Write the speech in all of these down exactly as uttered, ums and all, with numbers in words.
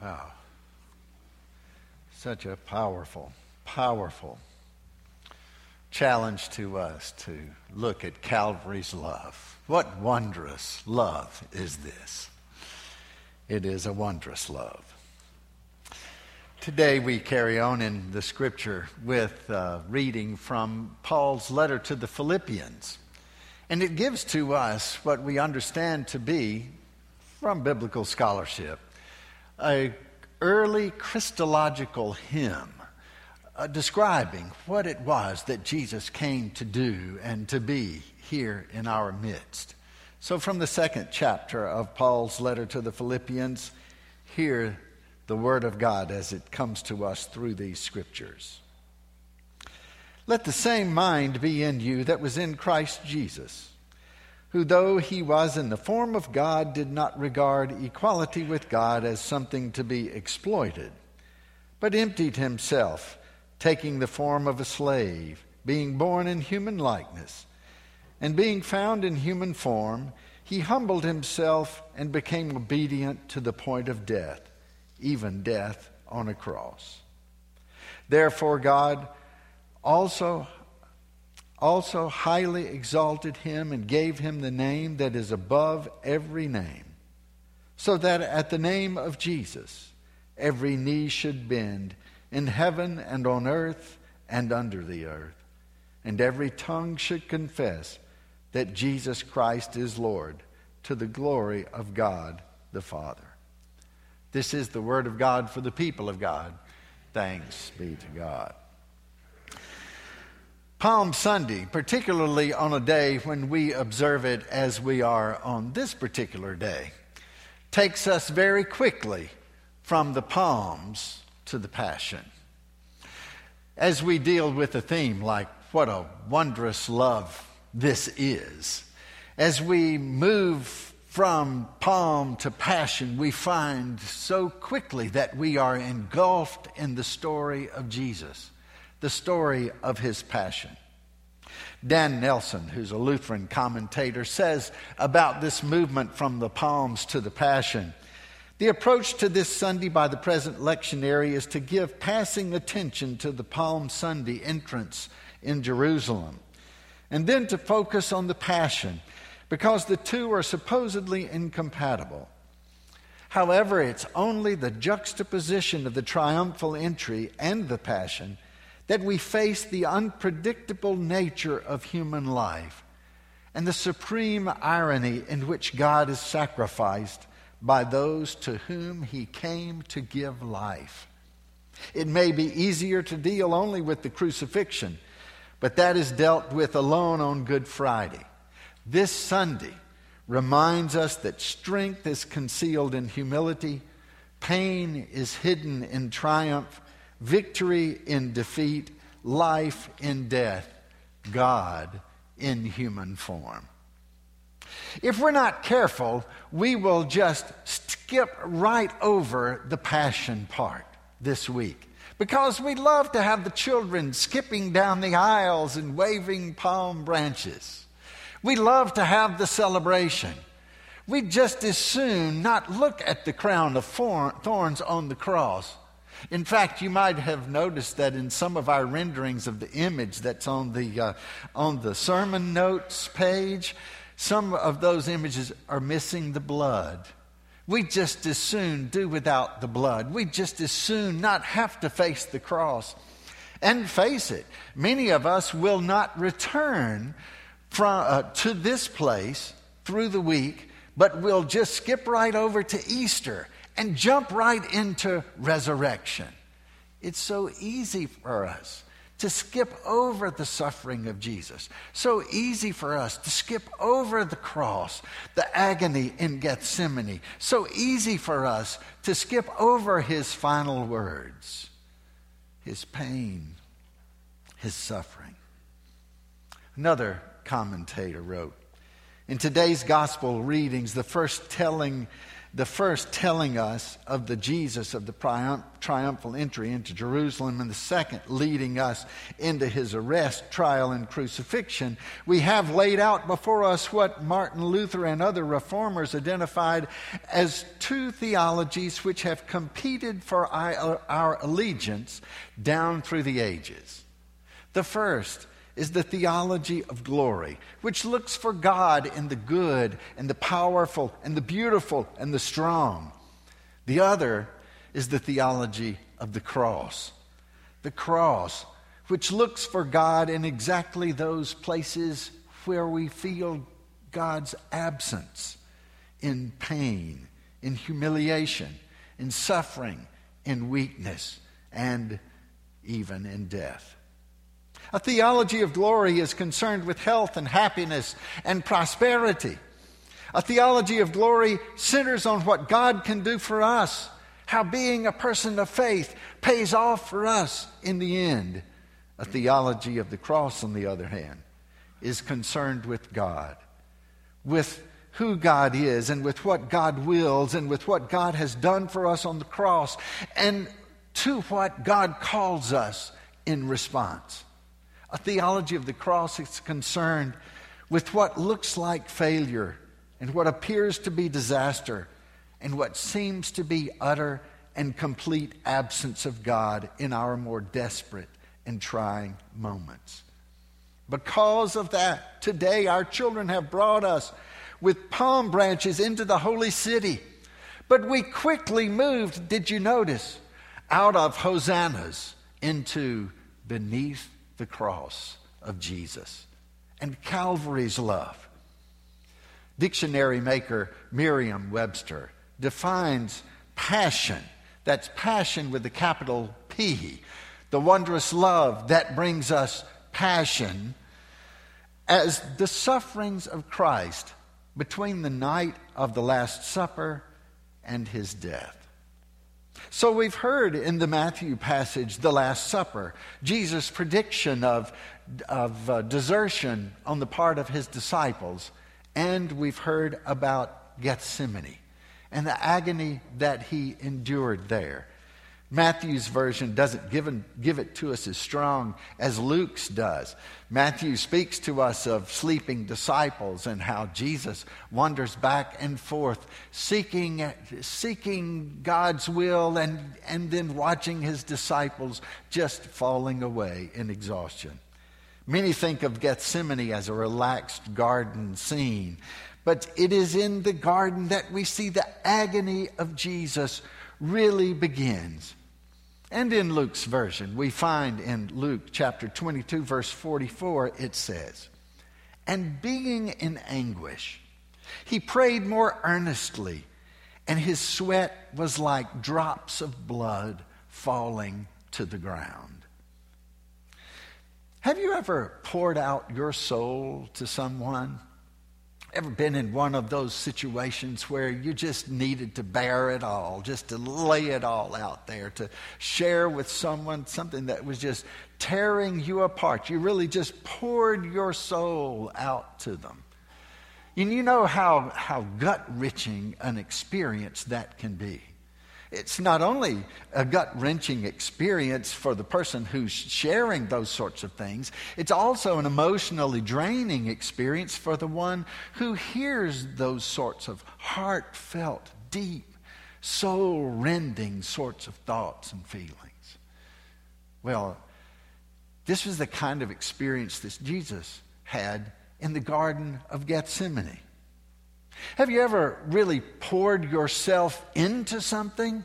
Wow. Such a powerful, powerful challenge to us to look at Calvary's love. What wondrous love is this? It is a wondrous love. Today we carry on in the scripture with uh, reading from Paul's letter to the Philippians. And it gives to us what we understand to be, from biblical scholarship, an early Christological hymn uh, describing what it was that Jesus came to do and to be here in our midst. So from the second chapter of Paul's letter to the Philippians, hear the word of God as it comes to us through these scriptures. Let the same mind be in you that was in Christ Jesus, who though he was in the form of God, did not regard equality with God as something to be exploited, but emptied himself, taking the form of a slave, being born in human likeness, and being found in human form, he humbled himself and became obedient to the point of death, even death on a cross. Therefore God also also highly exalted him and gave him the name that is above every name, so that at the name of Jesus every knee should bend, in heaven and on earth and under the earth, and every tongue should confess that Jesus Christ is Lord, to the glory of God the Father. This is the word of God for the people of God. Thanks be to God. Palm Sunday, particularly on a day when we observe it as we are on this particular day, takes us very quickly from the palms to the passion. As we deal with a theme like what a wondrous love this is, as we move from palm to passion, we find so quickly that we are engulfed in the story of Jesus, the story of his passion. Dan Nelson, who's a Lutheran commentator, says about this movement from the palms to the passion, the approach to this Sunday by the present lectionary is to give passing attention to the Palm Sunday entrance in Jerusalem, and then to focus on the passion, because the two are supposedly incompatible. However, it's only the juxtaposition of the triumphal entry and the passion that we face the unpredictable nature of human life and the supreme irony in which God is sacrificed by those to whom he came to give life. It may be easier to deal only with the crucifixion, but that is dealt with alone on Good Friday. This Sunday reminds us that strength is concealed in humility, pain is hidden in triumph, victory in defeat, life in death, God in human form. If we're not careful, we will just skip right over the passion part this week, because we love to have the children skipping down the aisles and waving palm branches. We love to have the celebration. We just as soon not look at the crown of thorns on the cross. In fact, you might have noticed that in some of our renderings of the image that's on the uh, on the sermon notes page, some of those images are missing the blood. We just as soon do without the blood. We just as soon not have to face the cross. And face it, many of us will not return from, uh, to this place through the week, but will just skip right over to Easter and jump right into resurrection. It's so easy for us to skip over the suffering of Jesus. So easy for us to skip over the cross, the agony in Gethsemane. So easy for us to skip over his final words, his pain, his suffering. Another commentator wrote, in today's gospel readings, the first telling The first telling us of the Jesus of the triumph, triumphal entry into Jerusalem, and the second leading us into his arrest, trial, and crucifixion. We have laid out before us what Martin Luther and other reformers identified as two theologies which have competed for our, our allegiance down through the ages. The first is the theology of glory, which looks for God in the good and the powerful and the beautiful and the strong. The other is the theology of the cross. The cross, which looks for God in exactly those places where we feel God's absence, in pain, in humiliation, in suffering, in weakness, and even in death. A theology of glory is concerned with health and happiness and prosperity. A theology of glory centers on what God can do for us, how being a person of faith pays off for us in the end. A theology of the cross, on the other hand, is concerned with God, with who God is and with what God wills and with what God has done for us on the cross and to what God calls us in response. A theology of the cross is concerned with what looks like failure and what appears to be disaster and what seems to be utter and complete absence of God in our more desperate and trying moments. Because of that, today our children have brought us with palm branches into the holy city. But we quickly moved, did you notice, out of hosannas into beneath the cross of Jesus and Calvary's love. Dictionary maker Merriam-Webster defines passion, that's passion with a capital P, the wondrous love that brings us passion, as the sufferings of Christ between the night of the Last Supper and his death. So we've heard in the Matthew passage, the Last Supper, Jesus' prediction of, of uh, desertion on the part of his disciples. And we've heard about Gethsemane and the agony that he endured there. Matthew's version doesn't give, give it to us as strong as Luke's does. Matthew speaks to us of sleeping disciples and how Jesus wanders back and forth, seeking, seeking God's will and, and then watching his disciples just falling away in exhaustion. Many think of Gethsemane as a relaxed garden scene, but it is in the garden that we see the agony of Jesus really begins. And in Luke's version, we find in Luke chapter twenty-two, verse forty-four, it says, "And being in anguish, he prayed more earnestly, and his sweat was like drops of blood falling to the ground." Have you ever poured out your soul to someone? Ever been in one of those situations where you just needed to bear it all, just to lay it all out there, to share with someone something that was just tearing you apart? You really just poured your soul out to them. And you know how, how gut-wrenching an experience that can be. It's not only a gut-wrenching experience for the person who's sharing those sorts of things, it's also an emotionally draining experience for the one who hears those sorts of heartfelt, deep, soul-rending sorts of thoughts and feelings. Well, this was the kind of experience that Jesus had in the Garden of Gethsemane. Have you ever really poured yourself into something?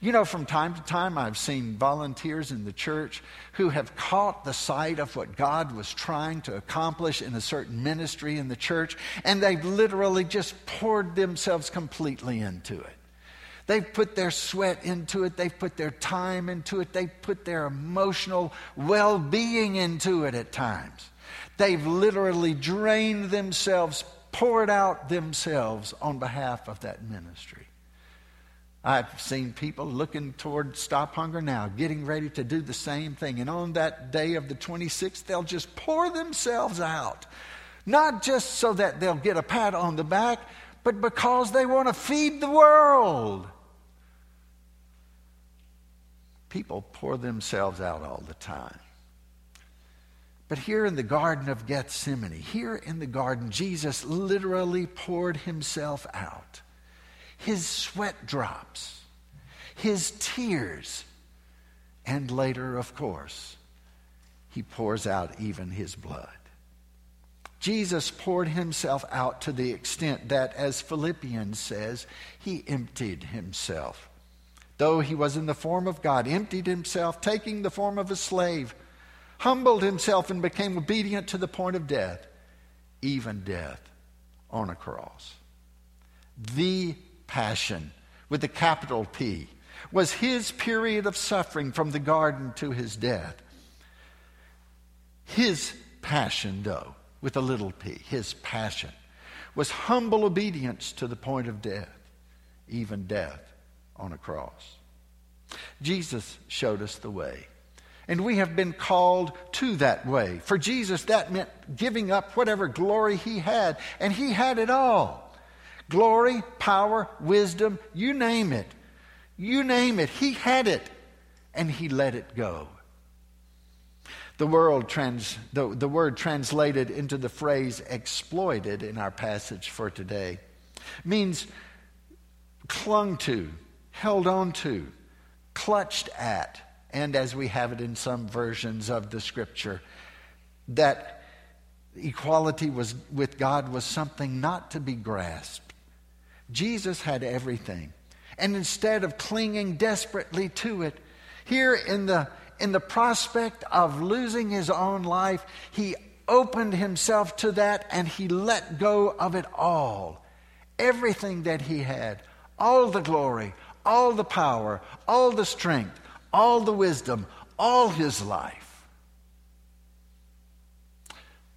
You know, from time to time, I've seen volunteers in the church who have caught the sight of what God was trying to accomplish in a certain ministry in the church, and they've literally just poured themselves completely into it. They've put their sweat into it. They've put their time into it. They've put their emotional well-being into it at times. They've literally drained themselves, poured out themselves on behalf of that ministry. I've seen people looking toward Stop Hunger Now, getting ready to do the same thing. And on that day of the twenty-sixth, they'll just pour themselves out. Not just so that they'll get a pat on the back, but because they want to feed the world. People pour themselves out all the time. But here in the Garden of Gethsemane, here in the garden, Jesus literally poured himself out. His sweat drops, his tears, and later, of course, he pours out even his blood. Jesus poured himself out to the extent that, as Philippians says, he emptied himself. Though he was in the form of God, emptied himself, taking the form of a slave, humbled himself and became obedient to the point of death, even death on a cross. The Passion, with a capital P, was his period of suffering from the garden to his death. His passion, though, with a little p, his passion, was humble obedience to the point of death, even death on a cross. Jesus showed us the way. And we have been called to that way. For Jesus, that meant giving up whatever glory he had. And he had it all. Glory, power, wisdom, you name it. You name it. He had it. And he let it go. The, world trans, the, the word translated into the phrase exploited in our passage for today means clung to, held on to, clutched at, and as we have it in some versions of the scripture, that equality was, with God was something not to be grasped. Jesus had everything. And instead of clinging desperately to it, here in the In the prospect of losing his own life, he opened himself to that and he let go of it all. Everything that he had, all the glory, all the power, all the strength, all the wisdom, all his life.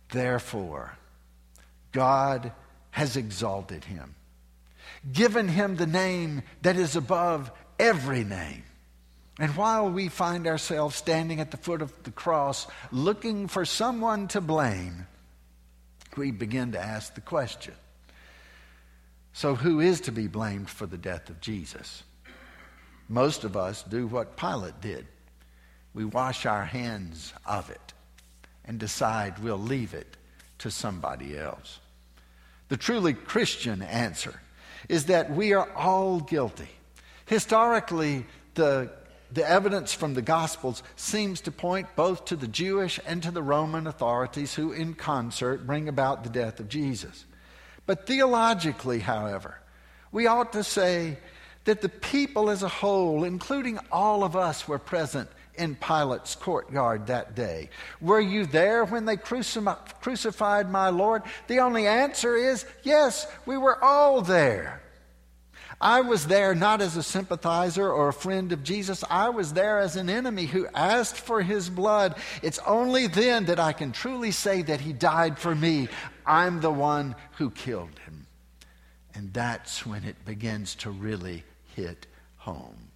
Therefore, God has exalted him, given him the name that is above every name. And while we find ourselves standing at the foot of the cross looking for someone to blame, we begin to ask the question, so who is to be blamed for the death of Jesus? Most of us do what Pilate did. We wash our hands of it and decide we'll leave it to somebody else. The truly Christian answer is that we are all guilty. Historically, the The evidence from the Gospels seems to point both to the Jewish and to the Roman authorities who in concert bring about the death of Jesus. But theologically, however, we ought to say that the people as a whole, including all of us, were present in Pilate's courtyard that day. Were you there when they cruci- crucified my Lord? The only answer is, yes, we were all there. I was there not as a sympathizer or a friend of Jesus. I was there as an enemy who asked for his blood. It's only then that I can truly say that he died for me. I'm the one who killed him. And that's when it begins to really hit home.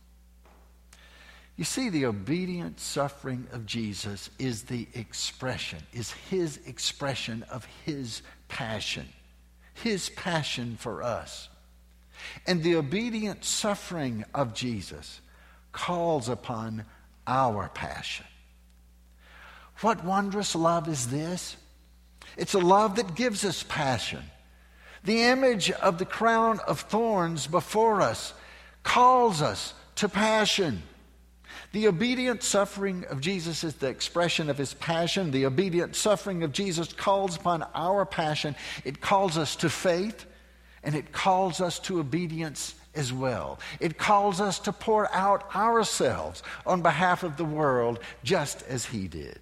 You see, the obedient suffering of Jesus is the expression, is his expression of his passion, his passion for us. And the obedient suffering of Jesus calls upon our passion. What wondrous love is this? It's a love that gives us passion. The image of the crown of thorns before us calls us to passion. The obedient suffering of Jesus is the expression of his passion. The obedient suffering of Jesus calls upon our passion. It calls us to faith. And it calls us to obedience as well. It calls us to pour out ourselves on behalf of the world, just as he did.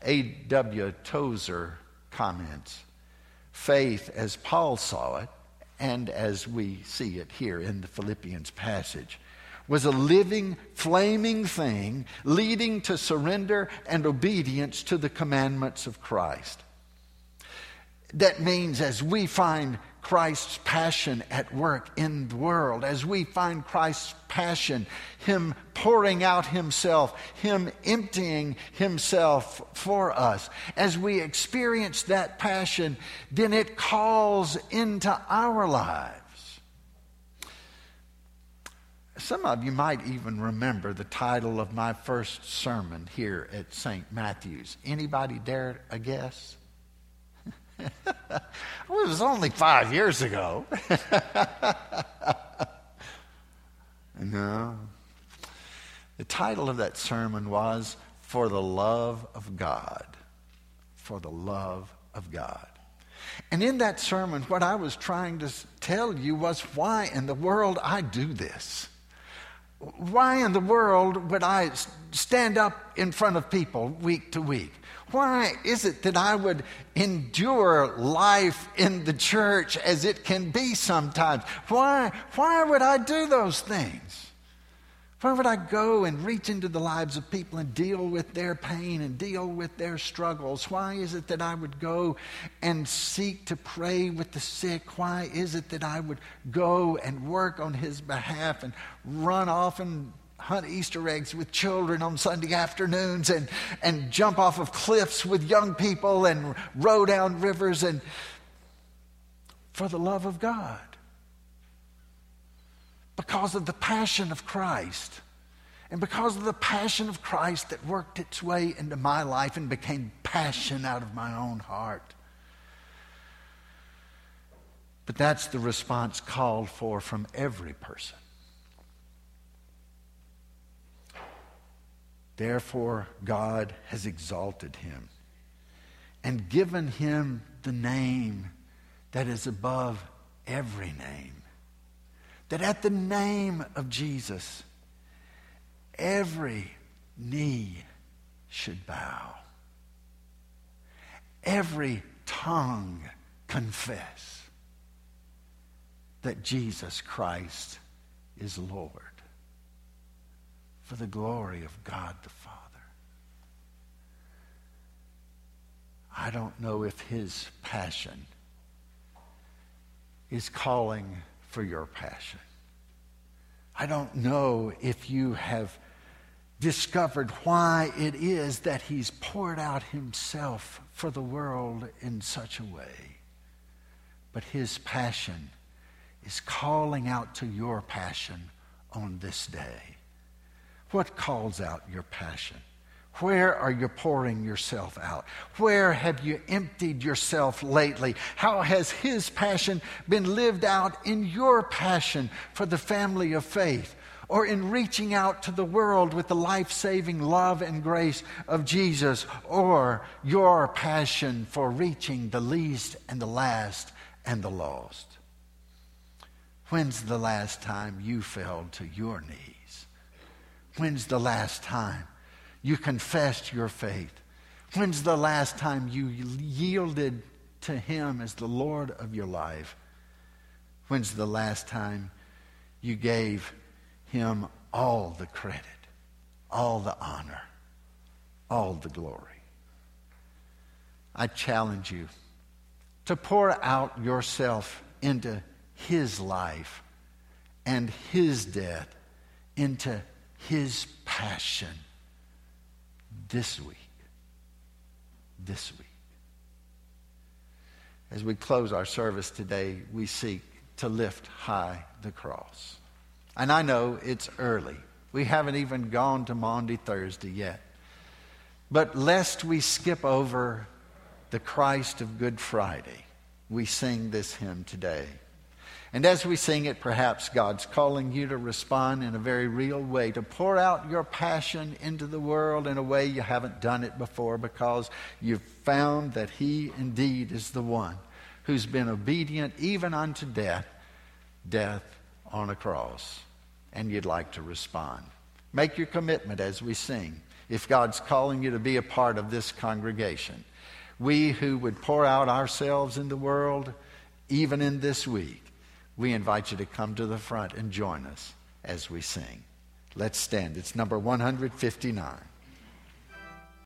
A W Tozer comments, faith as Paul saw it, and as we see it here in the Philippians passage, was a living, flaming thing leading to surrender and obedience to the commandments of Christ. That means as we find Christ's passion at work in the world, as we find Christ's passion, Him pouring out Himself, Him emptying Himself for us, as we experience that passion, then it calls into our lives. Some of you might even remember the title of my first sermon here at Saint Matthew's. Anybody dare a guess? Well, it was only five years ago. No. The title of that sermon was, For the Love of God. For the Love of God. And in that sermon, what I was trying to tell you was, why in the world I do this? Why in the world would I stand up in front of people week to week? Why is it that I would endure life in the church as it can be sometimes? Why, why would I do those things? Why would I go and reach into the lives of people and deal with their pain and deal with their struggles? Why is it that I would go and seek to pray with the sick? Why is it that I would go and work on His behalf and run off and hunt Easter eggs with children on Sunday afternoons and, and jump off of cliffs with young people and row down rivers and for the love of God? Because of the passion of Christ, and because of the passion of Christ that worked its way into my life and became passion out of my own heart. But that's the response called for from every person. Therefore, God has exalted Him and given Him the name that is above every name. That at the name of Jesus, every knee should bow. Every tongue confess that Jesus Christ is Lord, for the glory of God the Father. I don't know if His passion is calling for your passion. I don't know if you have discovered why it is that He's poured out Himself for the world in such a way, but His passion is calling out to your passion on this day. What calls out your passion? Where are you pouring yourself out? Where have you emptied yourself lately? How has His passion been lived out in your passion for the family of faith, or in reaching out to the world with the life-saving love and grace of Jesus, or your passion for reaching the least and the last and the lost? When's the last time you fell to your knees? When's the last time you confessed your faith? When's the last time you yielded to Him as the Lord of your life? When's the last time you gave Him all the credit, all the honor, all the glory? I challenge you to pour out yourself into His life and His death, into His passion. This week, this week. As we close our service today, we seek to lift high the cross. And I know it's early. We haven't even gone to Maundy Thursday yet. But lest we skip over the Christ of Good Friday, we sing this hymn today. And as we sing it, perhaps God's calling you to respond in a very real way, to pour out your passion into the world in a way you haven't done it before, because you've found that He indeed is the one who's been obedient even unto death, death on a cross, and you'd like to respond. Make your commitment as we sing, if God's calling you to be a part of this congregation. We who would pour out ourselves in the world, even in this week, we invite you to come to the front and join us as we sing. Let's stand. It's number one fifty-nine.